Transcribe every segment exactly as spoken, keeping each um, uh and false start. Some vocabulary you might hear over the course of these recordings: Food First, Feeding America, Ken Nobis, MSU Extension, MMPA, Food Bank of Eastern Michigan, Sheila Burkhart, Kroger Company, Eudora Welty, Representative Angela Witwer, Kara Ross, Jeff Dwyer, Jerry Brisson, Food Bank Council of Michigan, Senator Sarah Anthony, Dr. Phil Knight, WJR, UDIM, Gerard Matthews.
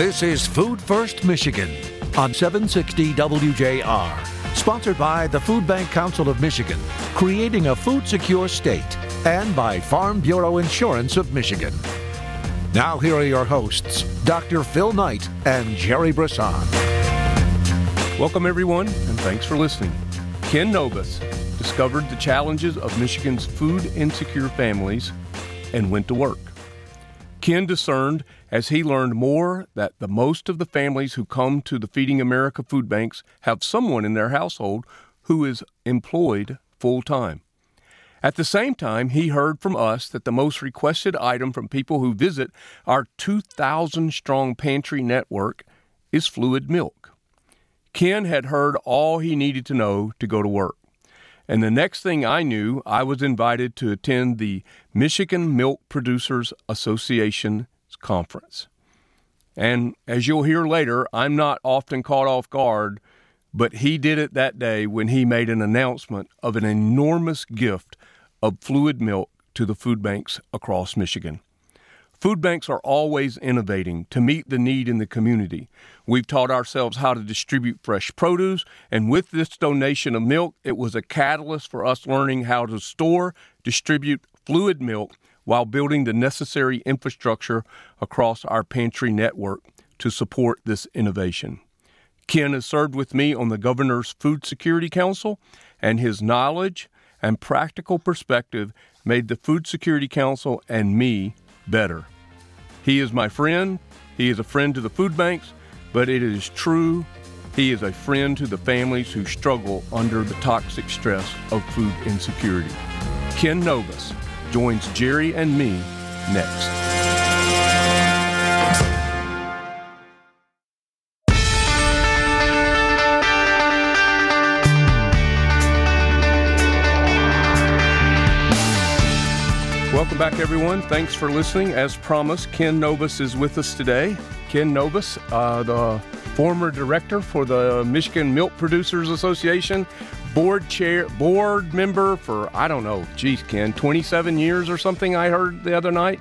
This is Food First Michigan on seven sixty W J R, sponsored by the Food Bank Council of Michigan, creating a food-secure state, and by Farm Bureau Insurance of Michigan. Now here are your hosts, Doctor Phil Knight and Jerry Brisson. Welcome everyone, and thanks for listening. Ken Nobis discovered the challenges of Michigan's food insecure families and went to work. Ken discerned as he learned more that the most of the families who come to the Feeding America food banks have someone in their household who is employed full-time. At the same time, he heard from us that the most requested item from people who visit our two thousand strong pantry network is fluid milk. Ken had heard all he needed to know to go to work. And the next thing I knew, I was invited to attend the Michigan Milk Producers Association's conference. And as you'll hear later, I'm not often caught off guard, but he did it that day when he made an announcement of an enormous gift of fluid milk to the food banks across Michigan. Food banks are always innovating to meet the need in the community. We've taught ourselves how to distribute fresh produce, and with this donation of milk, it was a catalyst for us learning how to store, distribute fluid milk while building the necessary infrastructure across our pantry network to support this innovation. Ken has served with me on the Governor's Food Security Council, and his knowledge and practical perspective made the Food Security Council and me better. He is my friend. He is a friend to the food banks, but it is true, he is a friend to the families who struggle under the toxic stress of food insecurity. Ken Nobis joins Jerry and me next. Welcome back, everyone. Thanks for listening. As promised, Ken Nobis is with us today. Ken Nobis, uh, the former director for the Michigan Milk Producers Association, board chair, board member for, I don't know, geez, Ken, twenty-seven years or something I heard the other night?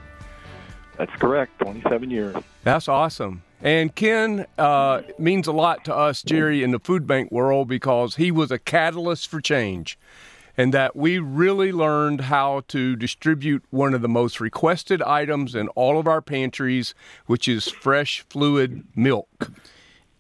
That's correct, twenty-seven years. That's awesome. And Ken uh, means a lot to us, Jerry, in the food bank world because he was a catalyst for change. And that we really learned how to distribute one of the most requested items in all of our pantries, which is fresh fluid milk.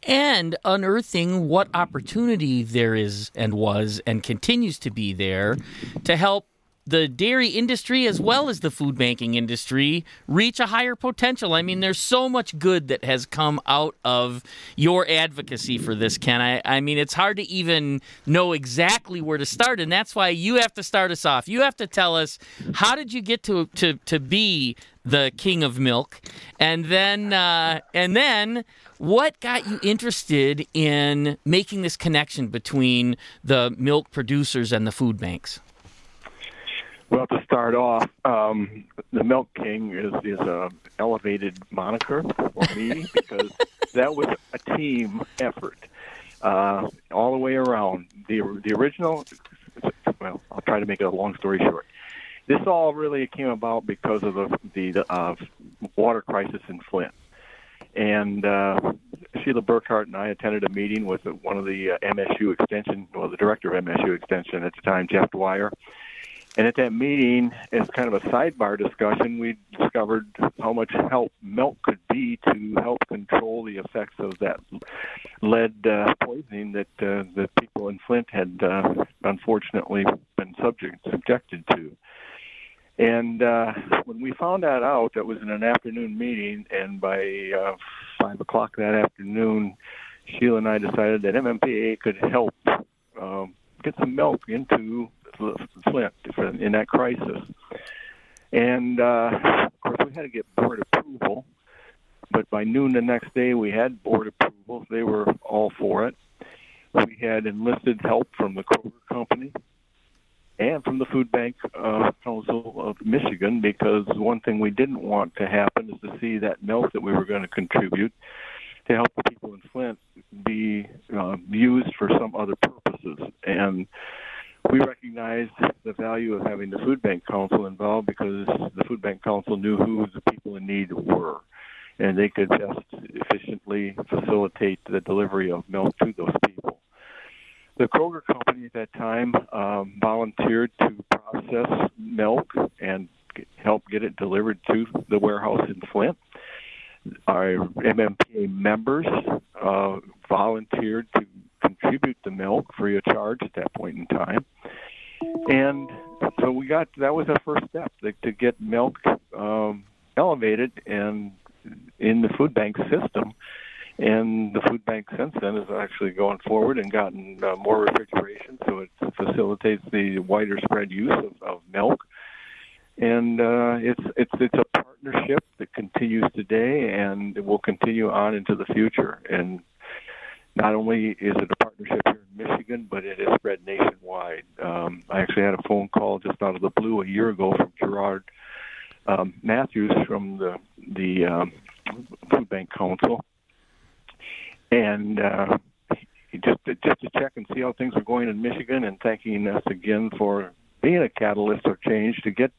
And unearthing what opportunity there is and was and continues to be there to help the dairy industry as well as the food banking industry reach a higher potential. I mean, there's so much good that has come out of your advocacy for this, Ken. I, I mean, it's hard to even know exactly where to start, and that's why you have to start us off. You have to tell us, how did you get to to, to be the king of milk? And then, uh, and then what got you interested in making this connection between the milk producers and the food banks? Well, to start off, um, the Milk King is, is an elevated moniker for me because that was a team effort uh, all the way around. The the original, well, I'll try to make it a long story short. This all really came about because of the, the, the uh, water crisis in Flint. And uh, Sheila Burkhart and I attended a meeting with one of the uh, M S U Extension, well, the director of M S U Extension at the time, Jeff Dwyer. And at that meeting, as kind of a sidebar discussion, we discovered how much help milk could be to help control the effects of that lead uh, poisoning that uh, the people in Flint had uh, unfortunately been subject subjected to. And uh, when we found that out, that was in an afternoon meeting, and by uh, five o'clock that afternoon, Sheila and I decided that M M P A could help uh, get some milk into Flint in that crisis. And, uh, of course, we had to get board approval, but by noon the next day we had board approval. They were all for it. We had enlisted help from the Kroger Company and from the Food Bank uh, Council of Michigan, because one thing we didn't want to happen is to see that milk that we were going to contribute to help the people in Flint be uh, used for some other purposes. And we recognized the value of having the Food Bank Council involved because the Food Bank Council knew who the people in need were. and they could best efficiently facilitate the delivery of milk to those people. The Kroger Company at that time um, volunteered to process milk and help get it delivered to the warehouse in Flint. Our M M P A members uh, volunteered to contribute the milk free of charge at that point in time. And so we got, that was our first step, like, to get milk um, elevated and in the food bank system. And the food bank since then has actually gone forward and gotten uh, more refrigeration, so it facilitates the wider spread use of, of milk. And uh, it's it's it's a partnership that continues today, and it will continue on into the future. And not only is it a partnership here in Michigan, but it is spread nationwide. Um, I actually had a phone call just out of the blue a year ago from Gerard um, Matthews from the the um, Food Bank Council, and uh, just to, just to check and see how things are going in Michigan, and thanking us again for being a catalyst of change to get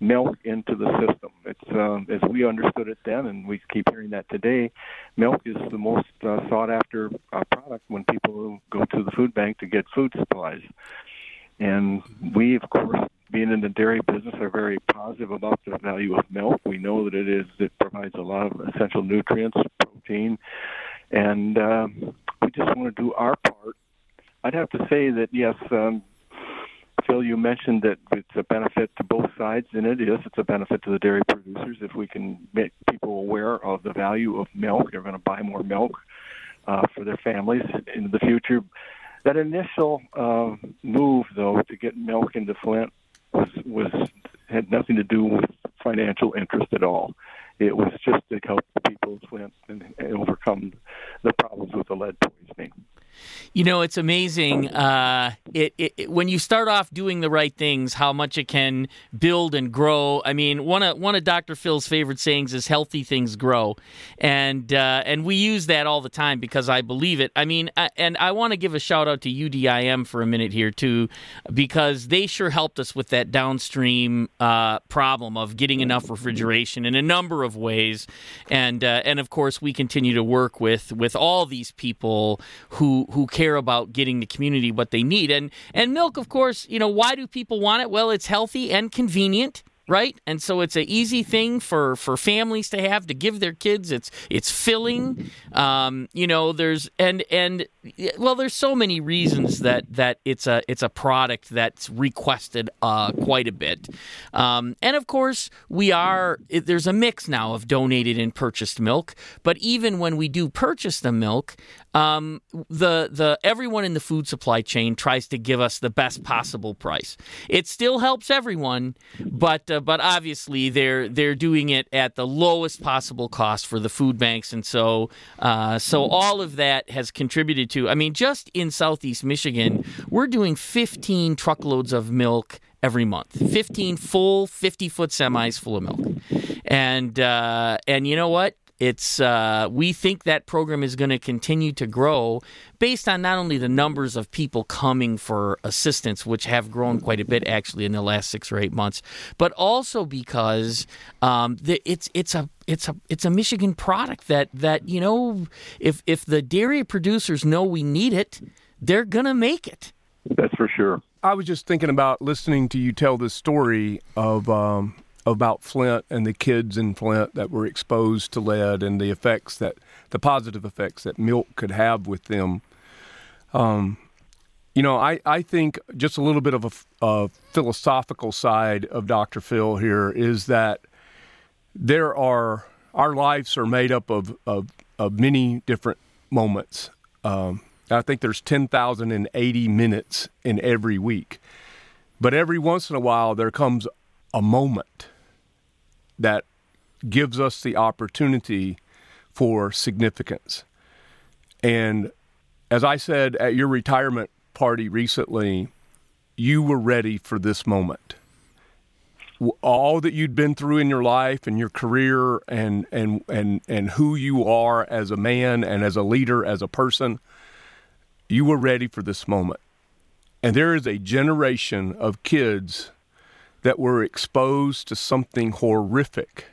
milk into the system. It's um, as we understood it then, and we keep hearing that today, milk is the most uh, sought-after uh, product when people go to the food bank to get food supplies. And we, of course, being in the dairy business, are very positive about the value of milk. We know that it is it provides a lot of essential nutrients, protein, and um, we just want to do our part. I'd have to say that, yes, um, Phil, you mentioned that it's a benefit to both sides, and it is. It's a benefit to the dairy producers. If we can make people aware of the value of milk, they're going to buy more milk uh, for their families in the future. That initial uh, move, though, to get milk into Flint was, was had nothing to do with financial interest at all. It was just to help the people in Flint and, and overcome the problems with the lead poisoning. You know, it's amazing uh, it, it, it, when you start off doing the right things, how much it can build and grow. I mean, one of one of Doctor Phil's favorite sayings is "healthy things grow," and uh, and we use that all the time because I believe it. I mean, I, and I want to give a shout out to U D I M for a minute here too, because they sure helped us with that downstream uh, problem of getting enough refrigeration in a number of ways, and uh, and of course we continue to work with with all these people who. who care about getting the community what they need. And and milk, of course, you know, why do people want it? Well, it's healthy and convenient, right? And so it's an easy thing for, for families to have, to give their kids. It's it's filling. Um, you know, there's and and well, there's so many reasons that that it's a it's a product that's requested uh, quite a bit. Um, and of course, we are there's a mix now of donated and purchased milk. But even when we do purchase the milk, um, the the everyone in the food supply chain tries to give us the best possible price. It still helps everyone, but uh, but obviously they're they're doing it at the lowest possible cost for the food banks, and so uh, so all of that has contributed to. I mean, just in Southeast Michigan, we're doing fifteen truckloads of milk every month, fifteen full fifty-foot semis full of milk, and uh, and you know what? It's uh, we think that program is going to continue to grow based on not only the numbers of people coming for assistance, which have grown quite a bit actually in the last six or eight months, but also because um, the, it's it's a it's a it's a Michigan product that that you know if if the dairy producers know we need it, they're gonna make it. That's for sure. I was just thinking about listening to you tell this story of. Um... about Flint and the kids in Flint that were exposed to lead and the effects that, the positive effects that milk could have with them. Um, you know, I, I think just a little bit of a, a philosophical side of Doctor Phil here is that there are, our lives are made up of, of, of many different moments. Um, I think there's ten thousand eighty minutes in every week. But every once in a while there comes a moment that gives us the opportunity for significance. And as I said at your retirement party recently, you were ready for this moment. All that you'd been through in your life and your career and and and and who you are as a man and as a leader, as a person, you were ready for this moment. And there is a generation of kids that were exposed to something horrific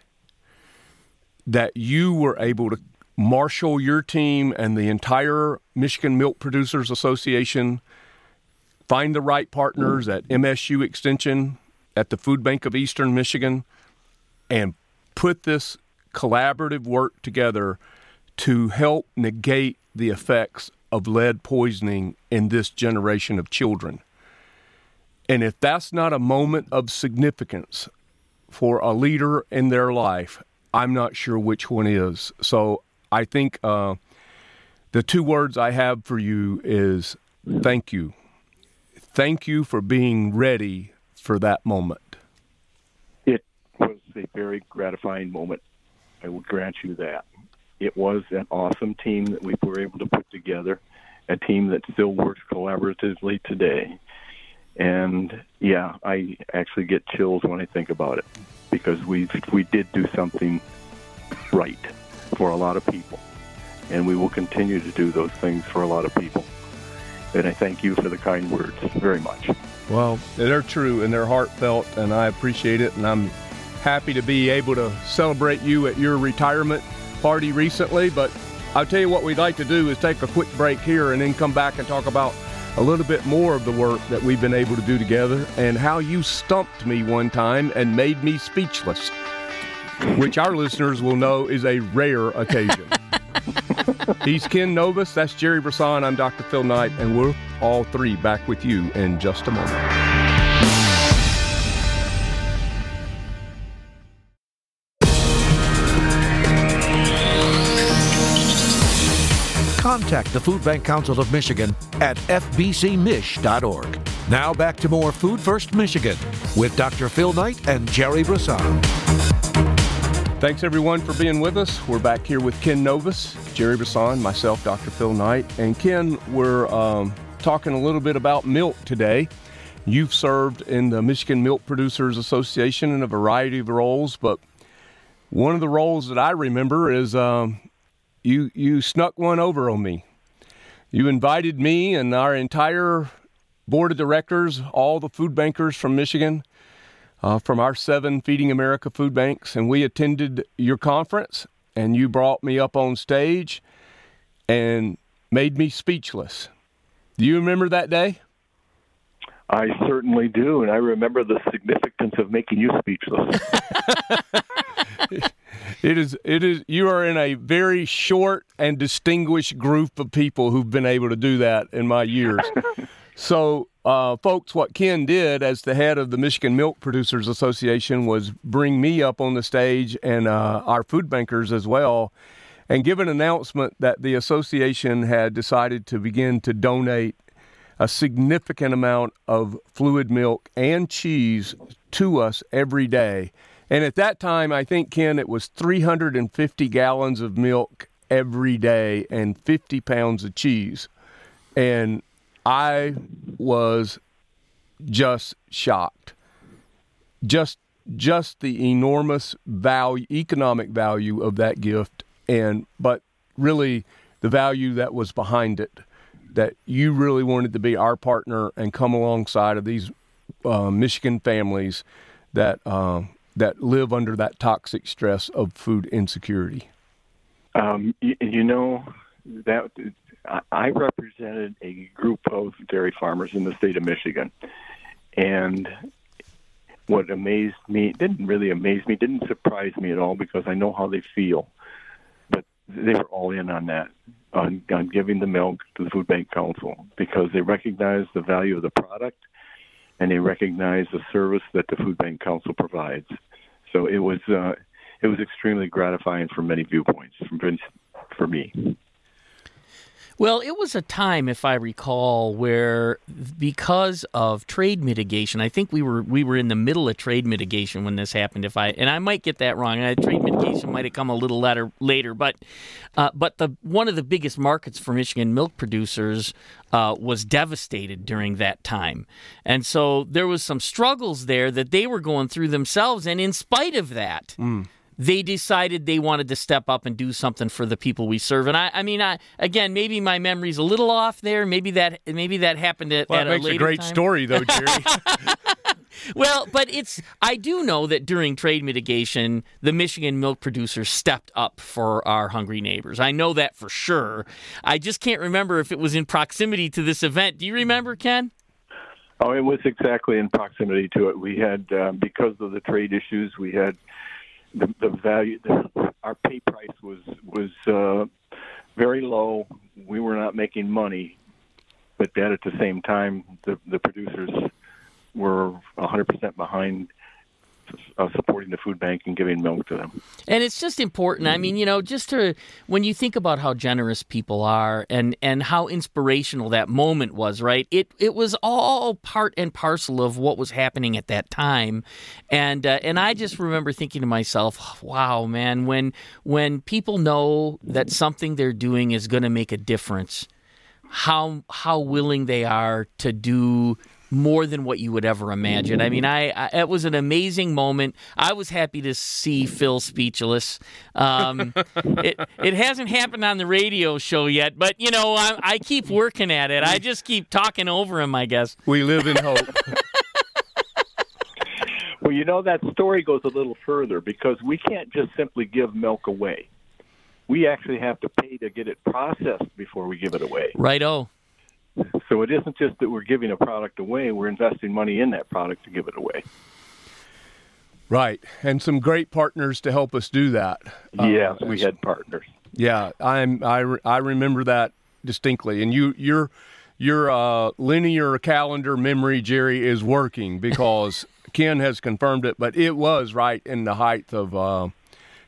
that you were able to marshal your team and the entire Michigan Milk Producers Association, find the right partners at M S U Extension, at the Food Bank of Eastern Michigan, and put this collaborative work together to help negate the effects of lead poisoning in this generation of children. And if that's not a moment of significance for a leader in their life, I'm not sure which one is. So I think uh, the two words I have for you is thank you. Thank you for being ready for that moment. It was a very gratifying moment. I will grant you that. It was an awesome team that we were able to put together, a team that still works collaboratively today. And, yeah, I actually get chills when I think about it, because we we did do something right for a lot of people, and we will continue to do those things for a lot of people. And I thank you for the kind words very much. Well, they're true, and they're heartfelt, and I appreciate it, and I'm happy to be able to celebrate you at your retirement party recently. But I'll tell you what we'd like to do is take a quick break here and then come back and talk about a little bit more of the work that we've been able to do together and how you stumped me one time and made me speechless, which our listeners will know is a rare occasion. He's Ken Nobis, that's Jerry Brisson, I'm Doctor Phil Knight, and we're all three back with you in just a moment. Contact the Food Bank Council of Michigan at f b c mich dot org. Now back to more Food First Michigan with Doctor Phil Knight and Jerry Brisson. Thanks, everyone, for being with us. We're back here with Ken Nobis, Jerry Brisson, myself, Doctor Phil Knight. And, Ken, we're um, talking a little bit about milk today. You've served in the Michigan Milk Producers Association in a variety of roles, but one of the roles that I remember is... Um, You you snuck one over on me. You invited me and our entire board of directors, all the food bankers from Michigan, uh, from our seven Feeding America food banks, and we attended your conference, and you brought me up on stage and made me speechless. Do you remember that day? I certainly do, and I remember the significance of making you speechless. It is, it is, you are in a very short and distinguished group of people who've been able to do that in my years. So, uh, folks, what Ken did as the head of the Michigan Milk Producers Association was bring me up on the stage and uh, our food bankers as well, and give an announcement that the association had decided to begin to donate a significant amount of fluid milk and cheese to us every day. And at that time, I think, Ken, it was three hundred fifty gallons of milk every day and fifty pounds of cheese. And I was just shocked. Just just the enormous value, economic value of that gift, and but really the value that was behind it, that you really wanted to be our partner and come alongside of these uh, Michigan families that... Uh, that live under that toxic stress of food insecurity? Um, you, you know, that I represented a group of dairy farmers in the state of Michigan. And what amazed me, didn't really amaze me, didn't surprise me at all, because I know how they feel. But they were all in on that, on, on giving the milk to the Food Bank Council, because they recognize the value of the product, and they recognize the service that the Food Bank Council provides. So it was uh, it was extremely gratifying from many viewpoints from for me. Well, it was a time, if I recall, where because of trade mitigation, I think we were we were in the middle of trade mitigation when this happened. If I and I might get that wrong, and trade mitigation might have come a little later. Later, but uh, but the one of the biggest markets for Michigan milk producers uh, was devastated during that time, and so there was some struggles there that they were going through themselves. And in spite of that. Mm. They decided they wanted to step up and do something for the people we serve. And I, I mean, I, again, maybe my memory's a little off there. Maybe that, maybe that happened at, well, at a later time. That makes a great time. Story, though, Jerry. Well, but it's, I do know that during trade mitigation, the Michigan milk producers stepped up for our hungry neighbors. I know that for sure. I just can't remember if it was in proximity to this event. Do you remember, Ken? Oh, it was exactly in proximity to it. We had, um, because of the trade issues, we had the, the value, the, our pay price was, was uh, very low. We were not making money, but that at the same time, the, the producers were one hundred percent behind uh, supporting the food bank and giving milk to them. And it's just important. I mean, you know, just to, when you think about how generous people are and, and how inspirational that moment was, right? It it was all part and parcel of what was happening at that time. And uh, and I just remember thinking to myself, wow, man, when when people know that something they're doing is going to make a difference, how how willing they are to do more than what you would ever imagine. I mean, I, I it was an amazing moment. I was happy to see Phil speechless. Um, it it hasn't happened on the radio show yet, but, you know, I, I keep working at it. I just keep talking over him, I guess. We live in hope. Well, you know, that story goes a little further because we can't just simply give milk away. We actually have to pay to get it processed before we give it away. Right-o. So it isn't just that we're giving a product away, we're investing money in that product to give it away. Right, and some great partners to help us do that. Yes, uh, we had partners. Yeah, I'm, I, I remember that distinctly. And you, your your uh, linear calendar memory, Jerry, is working because Ken has confirmed it, but it was right in the height of uh,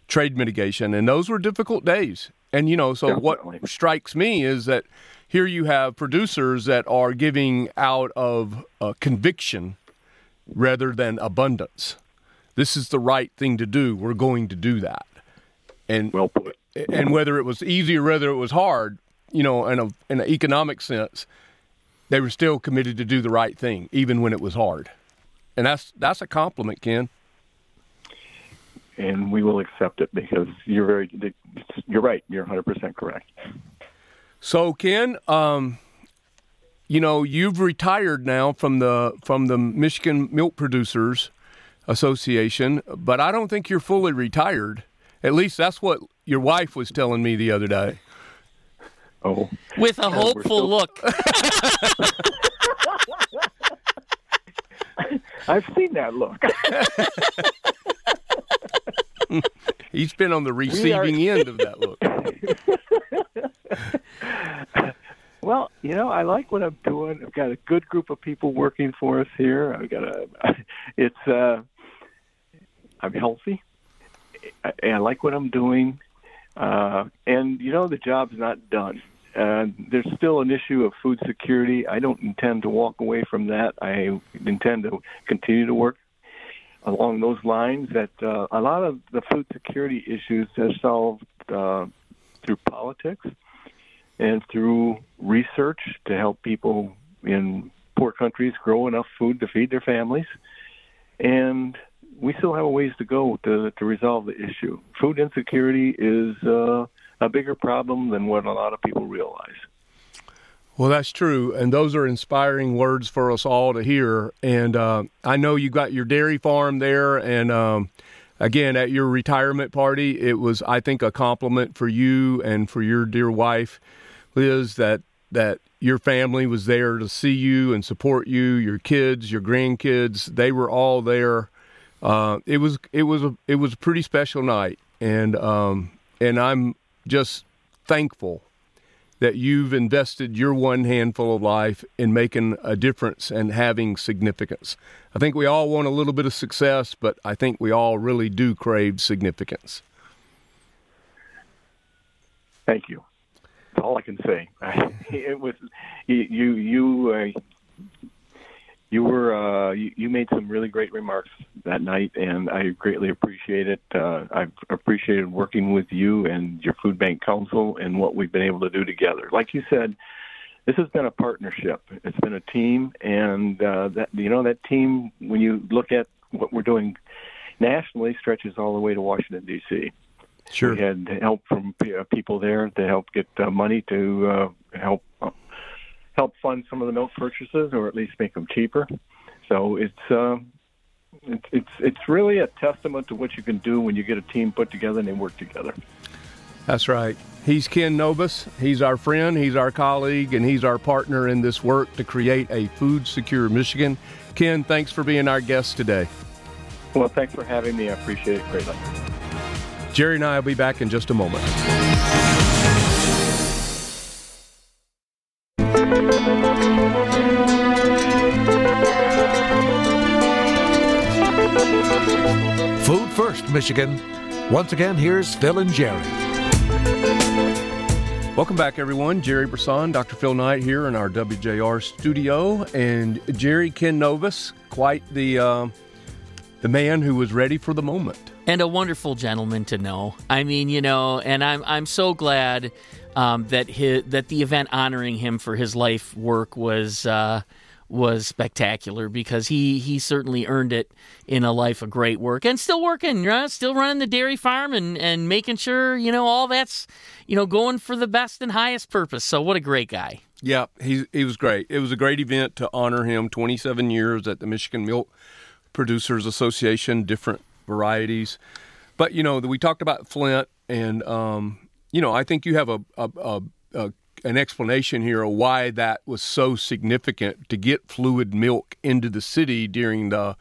trade mitigation, and those were difficult days. And, you know, so Definitely. What strikes me is that here you have producers that are giving out of uh, conviction rather than abundance. This is the right thing to do. We're going to do that. And well put. And whether it was easy or whether it was hard, you know, in a, in an economic sense, they were still committed to do the right thing, even when it was hard. And that's that's a compliment, Ken. And we will accept it because you're very you're right. You're one hundred percent correct. So, Ken, um, you know, you've retired now from the from the Michigan Milk Producers Association, but I don't think you're fully retired. At least that's what your wife was telling me the other day. Oh. With a hopeful still... look. I've seen that look. He's been on the receiving are... end of that look. Well, you know, I like what I'm doing. I've got a good group of people working for us here. I've got a, it's, uh, I'm healthy, and I like what I'm doing. Uh, and, you know, the job's not done. Uh, there's still an issue of food security. I don't intend to walk away from that. I intend to continue to work along those lines that uh, a lot of the food security issues are solved uh, through politics and through research to help people in poor countries grow enough food to feed their families. And we still have a ways to go to, to resolve the issue. Food insecurity is uh, a bigger problem than what a lot of people realize. Well, that's true, and those are inspiring words for us all to hear. And uh, I know you got your dairy farm there, and um, again, at your retirement party, it was, I think, a compliment for you and for your dear wife, Liz, that that your family was there to see you and support you, your kids, your grandkids, they were all there. Uh, it was it was a, it was a pretty special night, and um, and I'm just thankful that you've invested your one handful of life in making a difference and having significance. I think we all want a little bit of success, but I think we all really do crave significance. Thank you. That's all I can say. It was you. You. Uh, you were. Uh, you, you made some really great remarks that night, and I greatly appreciate it. Uh, I've appreciated working with you and your Food Bank Council and what we've been able to do together. Like you said, this has been a partnership. It's been a team, and uh, that you know that team, when you look at what we're doing nationally, stretches all the way to Washington, D C Sure. We had help from people there to help get uh, money to uh, help uh, help fund some of the milk purchases, or at least make them cheaper. So it's uh, it's, it's it's really a testament to what you can do when you get a team put together and they work together. That's right. He's Ken Nobis. He's our friend, he's our colleague, and he's our partner in this work to create a food-secure Michigan. Ken, thanks for being our guest today. Well, thanks for having me. I appreciate it greatly. Jerry and I will be back in just a moment. Food First, Michigan. Once again, here's Phil and Jerry. Welcome back, everyone. Jerry Brisson, Doctor Phil Knight here in our W J R studio. And Jerry, Ken Nobis, quite the uh, the man who was ready for the moment. And a wonderful gentleman to know. I mean, you know, and I'm I'm so glad um, that his, that the event honoring him for his life work was uh, was spectacular, because he he certainly earned it in a life of great work, and still working, right? Still running the dairy farm and, and making sure, you know, all that's, you know, going for the best and highest purpose. So what a great guy. Yeah, he he was great. It was a great event to honor him. twenty-seven years at the Michigan Milk Producers Association, different varieties. But, you know, we talked about Flint, and, um, you know, I think you have a, a, a, a an explanation here of why that was so significant to get fluid milk into the city during the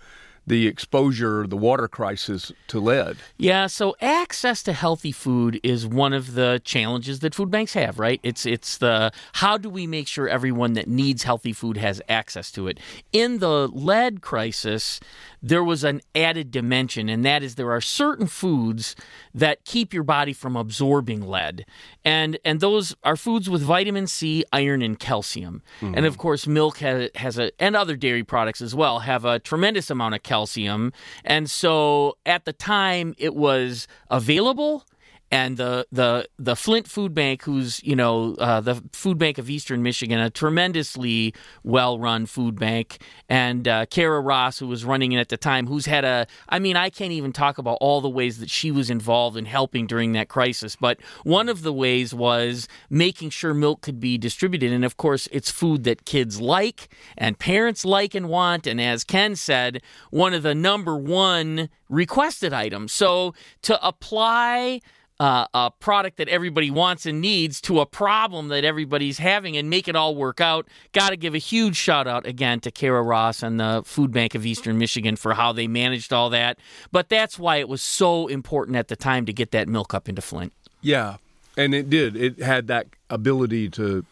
the exposure, the water crisis to lead. Yeah, so access to healthy food is one of the challenges that food banks have, right? It's it's the how do we make sure everyone that needs healthy food has access to it? In the lead crisis, there was an added dimension, and that is there are certain foods that keep your body from absorbing lead. And and those are foods with vitamin C, iron, and calcium. Mm-hmm. And, of course, milk has, has a, and other dairy products as well, have a tremendous amount of calcium. calcium. And so at the time it was available, and the the, the Flint Food Bank, who's, you know, uh, the Food Bank of Eastern Michigan, a tremendously well-run food bank, and uh, Kara Ross, who was running it at the time, who's had a, I mean, I can't even talk about all the ways that she was involved in helping during that crisis, but one of the ways was making sure milk could be distributed. And of course, it's food that kids like and parents like and want, and as Ken said, one of the number one requested items. So to apply Uh, a product that everybody wants and needs to a problem that everybody's having and make it all work out. Got to give a huge shout out again to Kara Ross and the Food Bank of Eastern Michigan for how they managed all that. But that's why it was so important at the time to get that milk up into Flint. Yeah, and it did. It had that ability to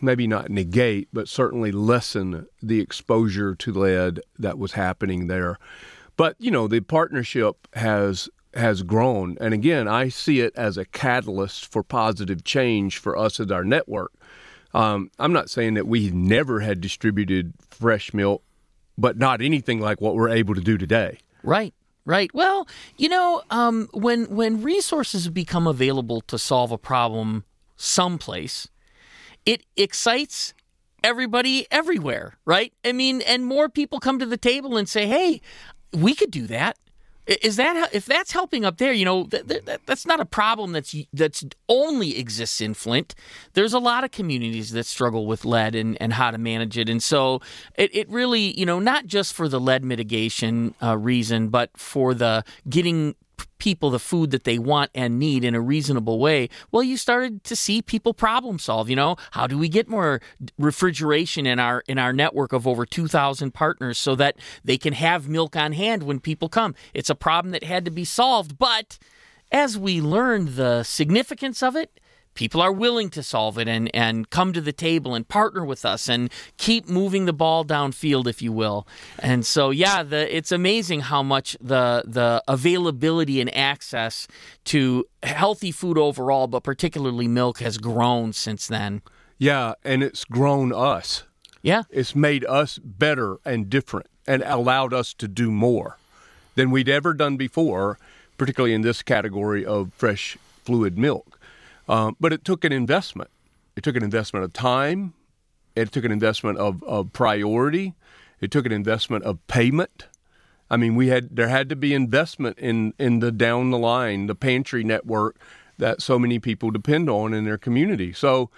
maybe not negate, but certainly lessen the exposure to lead that was happening there. But, you know, the partnership has... has grown. And again, I see it as a catalyst for positive change for us as our network. Um, I'm not saying that we never had distributed fresh milk, but not anything like what we're able to do today. Right. Right. Well, you know, um, when, when resources become available to solve a problem someplace, it excites everybody everywhere, right? I mean, and more people come to the table and say, hey, we could do that. Is that if that's helping up there? You know, that, that, that's not a problem that's that's only exists in Flint. There's a lot of communities that struggle with lead and, and how to manage it, and so it, it really, you know, not just for the lead mitigation uh, reason, but for the getting people the food that they want and need in a reasonable way. Well, you started to see people problem solve. You know, how do we get more refrigeration in our in our network of over two thousand partners so that they can have milk on hand when people come? It's a problem that had to be solved, but as we learned the significance of it, people are willing to solve it and, and come to the table and partner with us and keep moving the ball downfield, if you will. And so, yeah, the, it's amazing how much the the availability and access to healthy food overall, but particularly milk, has grown since then. Yeah, and it's grown us. Yeah. It's made us better and different and allowed us to do more than we'd ever done before, particularly in this category of fresh fluid milk. Um, but it took an investment. It took an investment of time. It took an investment of, of priority. It took an investment of payment. I mean, we had there had to be investment in, in the down the line, the pantry network that so many people depend on in their community. So,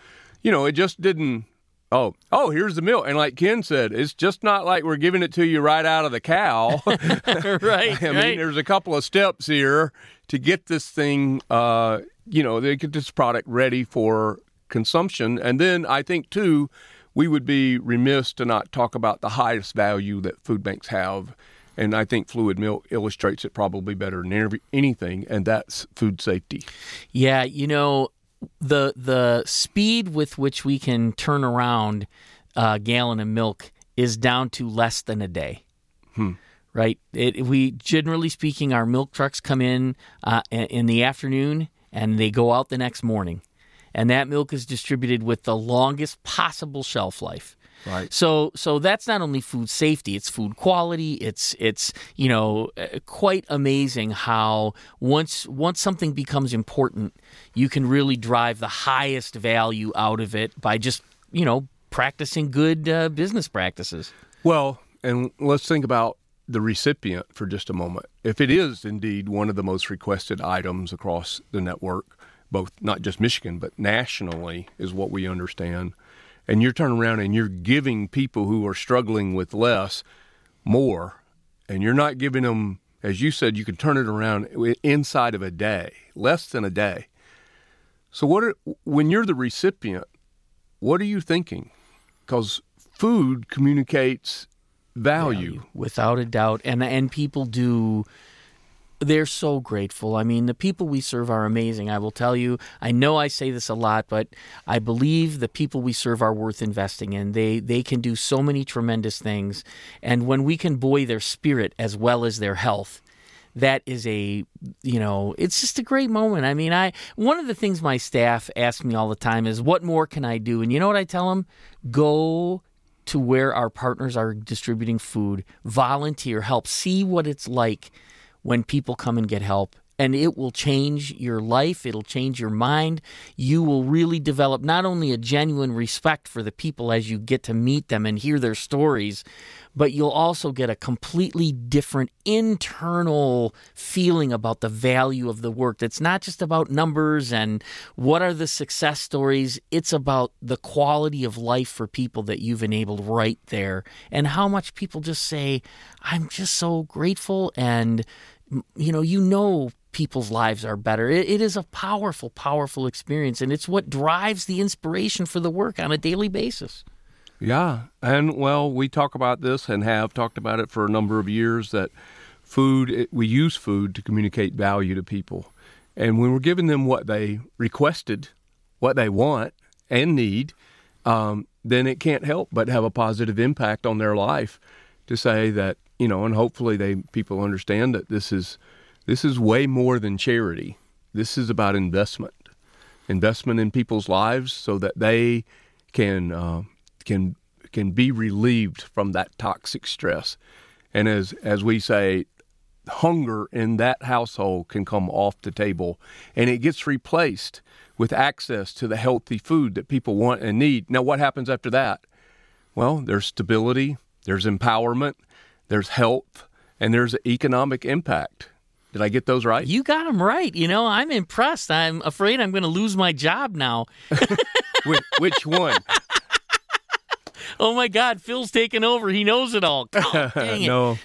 you know, it just didn't Oh, oh, here's the milk. And like Ken said, it's just not like we're giving it to you right out of the cow. right, I right. mean, there's a couple of steps here to get this thing, uh, you know, they get this product ready for consumption. And then I think, too, we would be remiss to not talk about the highest value that food banks have. And I think fluid milk illustrates it probably better than every, anything, and that's food safety. Yeah, you know, the the speed with which we can turn around a gallon of milk is down to less than a day, hmm. right? It, we generally speaking, our milk trucks come in uh, in the afternoon, and they go out the next morning. And that milk is distributed with the longest possible shelf life. Right. So, so that's not only food safety; it's food quality. It's it's you know quite amazing how once once something becomes important, you can really drive the highest value out of it by just you know practicing good uh, business practices. Well, and let's think about the recipient for just a moment. If it is indeed one of the most requested items across the network, both not just Michigan but nationally, is what we understand. And you're turning around and you're giving people who are struggling with less more, and you're not giving them, as you said, you can turn it around inside of a day, less than a day. So what are, when you're the recipient, what are you thinking? Because food communicates value. value. Without a doubt. And and people do... They're so grateful. I mean, the people we serve are amazing. I will tell you, I know I say this a lot, but I believe the people we serve are worth investing in. They they can do so many tremendous things. And when we can buoy their spirit as well as their health, that is a, you know, it's just a great moment. I mean, I one of the things my staff asks me all the time is, what more can I do? And you know what I tell them? Go to where our partners are distributing food, volunteer, help, see what it's like when people come and get help, and it will change your life. It'll change your mind. You will really develop not only a genuine respect for the people as you get to meet them and hear their stories, but you'll also get a completely different internal feeling about the value of the work. It's not just about numbers and what are the success stories. It's about the quality of life for people that you've enabled right there, and how much people just say, I'm just so grateful, and you know, you know, people's lives are better. It, it is a powerful, powerful experience, and it's what drives the inspiration for the work on a daily basis. Yeah, and well, we talk about this and have talked about it for a number of years, that food, it, we use food to communicate value to people. And when we're giving them what they requested, what they want and need, um, then it can't help but have a positive impact on their life to say that, you know, and hopefully they people understand that this is this is way more than charity. This is about investment, investment in people's lives so that they can uh, can can be relieved from that toxic stress. And as as we say, hunger in that household can come off the table, and it gets replaced with access to the healthy food that people want and need. Now, what happens after that? Well, there's stability, there's empowerment, there's health, and there's economic impact. Did I get those right? You got them right. You know, I'm impressed. I'm afraid I'm going to lose my job now. which, which one? Oh, my God. Phil's taking over. He knows it all. Oh, dang it. No.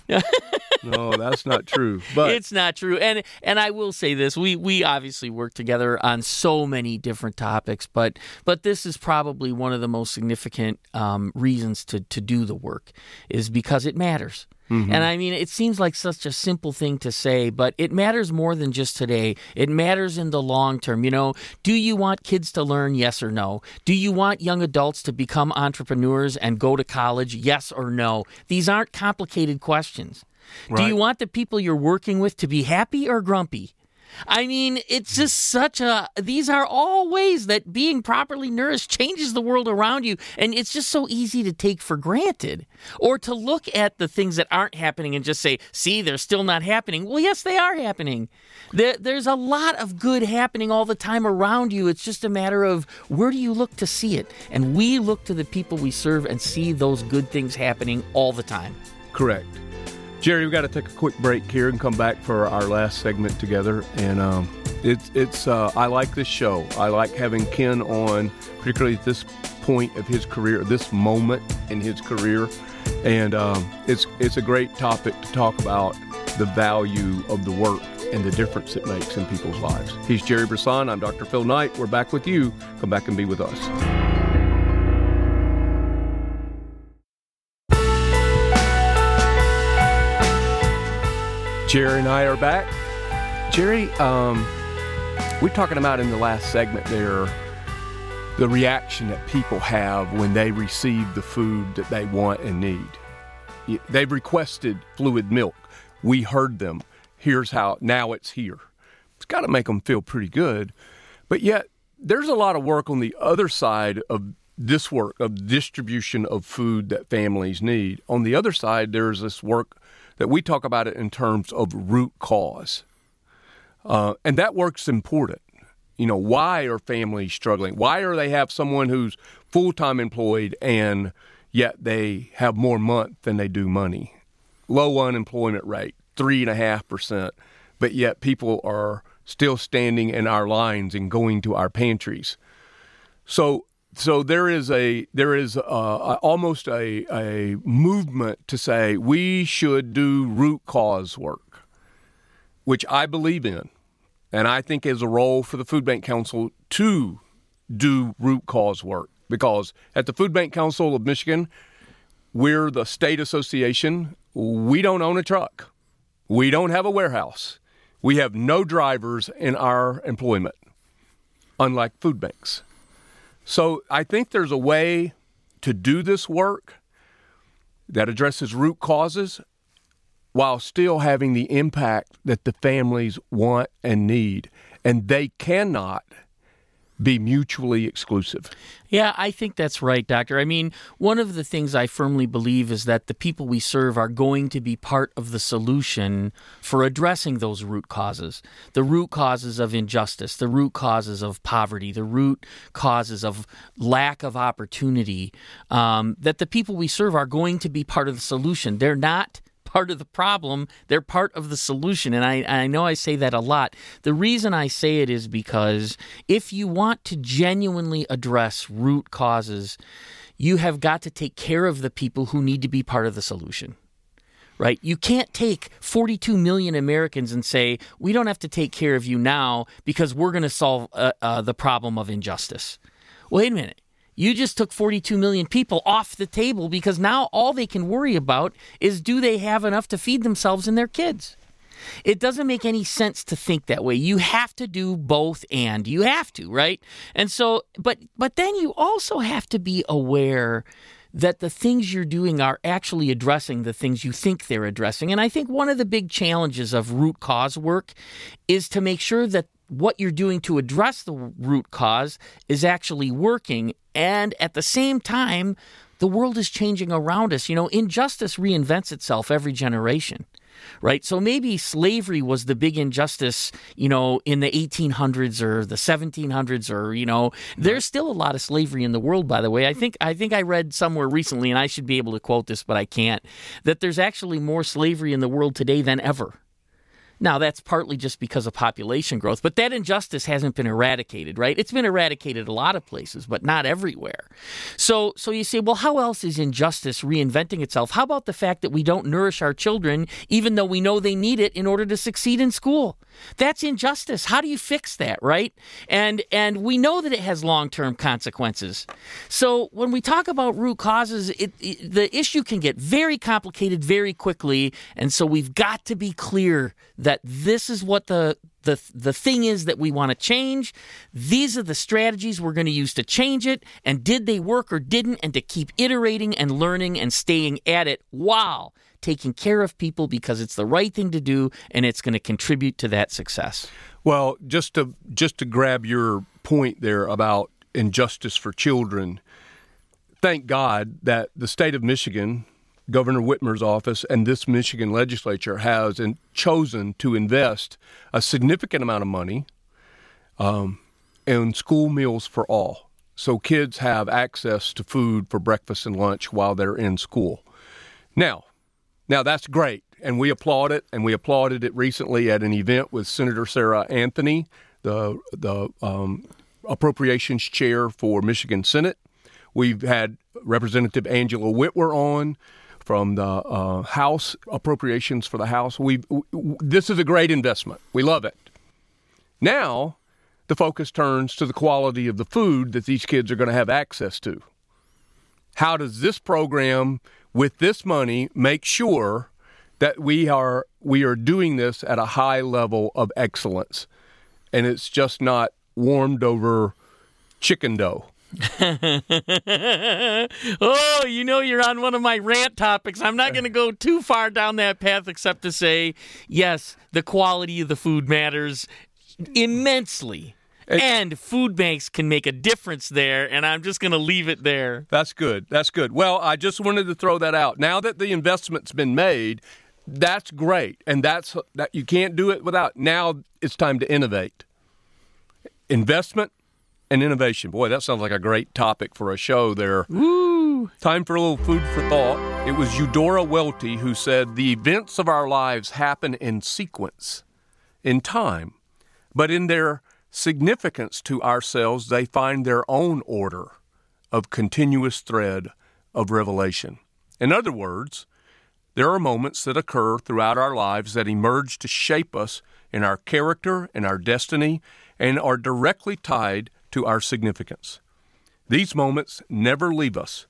No, that's not true. But it's not true. And and I will say this. We we obviously work together on so many different topics, but but this is probably one of the most significant um, reasons to, to do the work, is because it matters. Mm-hmm. And I mean, it seems like such a simple thing to say, but it matters more than just today. It matters in the long term. You know, do you want kids to learn? Yes or no? Do you want young adults to become entrepreneurs and go to college? Yes or no? These aren't complicated questions. Right. Do you want the people you're working with to be happy or grumpy? I mean, it's just such a, these are all ways that being properly nourished changes the world around you. And it's just so easy to take for granted, or to look at the things that aren't happening and just say, see, they're still not happening. Well, yes, they are happening. There, there's a lot of good happening all the time around you. It's just a matter of where do you look to see it? And we look to the people we serve and see those good things happening all the time. Correct. Jerry, we've got to take a quick break here and come back for our last segment together. And um, It's, it's uh, I like this show. I like having Ken on, particularly at this point of his career, this moment in his career. And um, it's it's a great topic to talk about the value of the work and the difference it makes in people's lives. He's Jerry Brisson. I'm Doctor Phil Knight. We're back with you. Come back and be with us. Jerry and I are back. Jerry, um, we're talking about in the last segment there, the reaction that people have when they receive the food that they want and need. They've requested fluid milk. We heard them. Here's how. Now it's here. It's got to make them feel pretty good. But yet, there's a lot of work on the other side of this work, of distribution of food that families need. On the other side, there's this work that we talk about it in terms of root cause. Uh, and that work's important. You know, why are families struggling? Why are they have someone who's full-time employed and yet they have more month than they do money? Low unemployment rate, three point five percent, but yet people are still standing in our lines and going to our pantries. So So there is a there is a, a, almost a a movement to say we should do root cause work, which I believe in, and I think is a role for the Food Bank Council to do root cause work, because at the Food Bank Council of Michigan, we're the state association. We don't own a truck. We don't have a warehouse. We have no drivers in our employment, unlike food banks. So I think there's a way to do this work that addresses root causes while still having the impact that the families want and need. And they cannot be mutually exclusive. Yeah, I think that's right, Doctor. I mean, one of the things I firmly believe is that the people we serve are going to be part of the solution for addressing those root causes, the root causes of injustice, the root causes of poverty, the root causes of lack of opportunity, um, that the people we serve are going to be part of the solution. They're not part of the problem. They're part of the solution. And I, I know I say that a lot. The reason I say it is because if you want to genuinely address root causes, you have got to take care of the people who need to be part of the solution. Right? You can't take forty-two million Americans and say, we don't have to take care of you now because we're going to solve uh, uh, the problem of injustice. Wait a minute. You just took forty-two million people off the table because now all they can worry about is, do they have enough to feed themselves and their kids? It doesn't make any sense to think that way. You have to do both, and you have to, right? And so, but but then you also have to be aware that the things you're doing are actually addressing the things you think they're addressing. And I think one of the big challenges of root cause work is to make sure that what you're doing to address the root cause is actually working. And at the same time, the world is changing around us. You know, injustice reinvents itself every generation, right? So maybe slavery was the big injustice, you know, in the eighteen hundreds or the seventeen hundreds, or, you know, there's still a lot of slavery in the world, by the way. I think I think I read somewhere recently, and I should be able to quote this, but I can't, that there's actually more slavery in the world today than ever. Now, that's partly just because of population growth, but that injustice hasn't been eradicated, right? It's been eradicated a lot of places, but not everywhere. So so you say, well, how else is injustice reinventing itself? How about the fact that we don't nourish our children, even though we know they need it in order to succeed in school? That's injustice. How do you fix that, right? And and we know that it has long-term consequences. So when we talk about root causes, it, it, the issue can get very complicated very quickly, and so we've got to be clear that this is what the the the thing is that we want to change. These are the strategies we're going to use to change it, and did they work or didn't, and to keep iterating and learning and staying at it while taking care of people, because it's the right thing to do and it's going to contribute to that success. Well, just to just to grab your point there about injustice for children, thank God that the state of Michigan, Governor Whitmer's office, and this Michigan legislature has in, chosen to invest a significant amount of money um, in school meals for all. So kids have access to food for breakfast and lunch while they're in school. Now, now that's great, and we applaud it, and we applauded it recently at an event with Senator Sarah Anthony, the the um, appropriations chair for Michigan Senate. We've had Representative Angela Witwer on from the uh, House, appropriations for the House. We this is a great investment. We love it. Now, the focus turns to the quality of the food that these kids are going to have access to. How does this program, with this money, make sure that we are we are doing this at a high level of excellence, and it's just not warmed over chicken dough? Oh, you know you're on one of my rant topics. I'm not going to go too far down that path except to say, yes, the quality of the food matters immensely. It, and food banks can make a difference there, and I'm just going to leave it there. That's good. That's good. Well, I just wanted to throw that out. Now that the investment's been made, that's great, and that's that you can't do it without. Now it's time to innovate. Investment and innovation. Boy, that sounds like a great topic for a show there. Woo! Time for a little food for thought. It was Eudora Welty who said, "The events of our lives happen in sequence, in time, but in their significance to ourselves, they find their own order of continuous thread of revelation." In other words, there are moments that occur throughout our lives that emerge to shape us in our character, in our destiny, and are directly tied to our significance. These moments never leave us.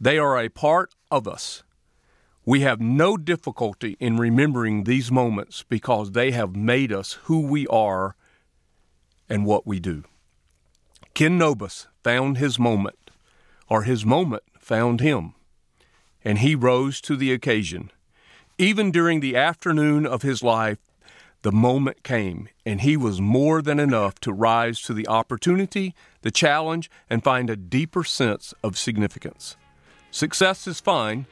They are a part of us. We have no difficulty in remembering these moments because they have made us who we are and what we do. Ken Nobis found his moment, or his moment found him, and he rose to the occasion. Even during the afternoon of his life, the moment came, and he was more than enough to rise to the opportunity, the challenge, and find a deeper sense of significance. Success is fine,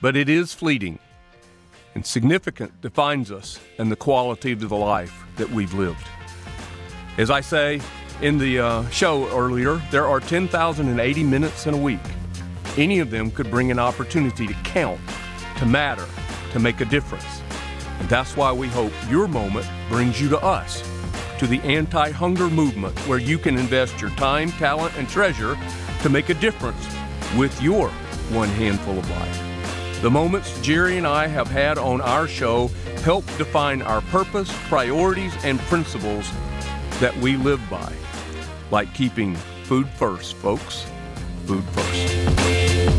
but it is fleeting, and significance defines us and the quality of the life that we've lived. As I say in the uh, show earlier, there are ten thousand eighty minutes in a week. Any of them could bring an opportunity to count, to matter, to make a difference. And that's why we hope your moment brings you to us, to the anti-hunger movement, where you can invest your time, talent, and treasure to make a difference with your one handful of life. The moments Jerry and I have had on our show help define our purpose, priorities, and principles that we live by, like keeping food first, folks. Food first.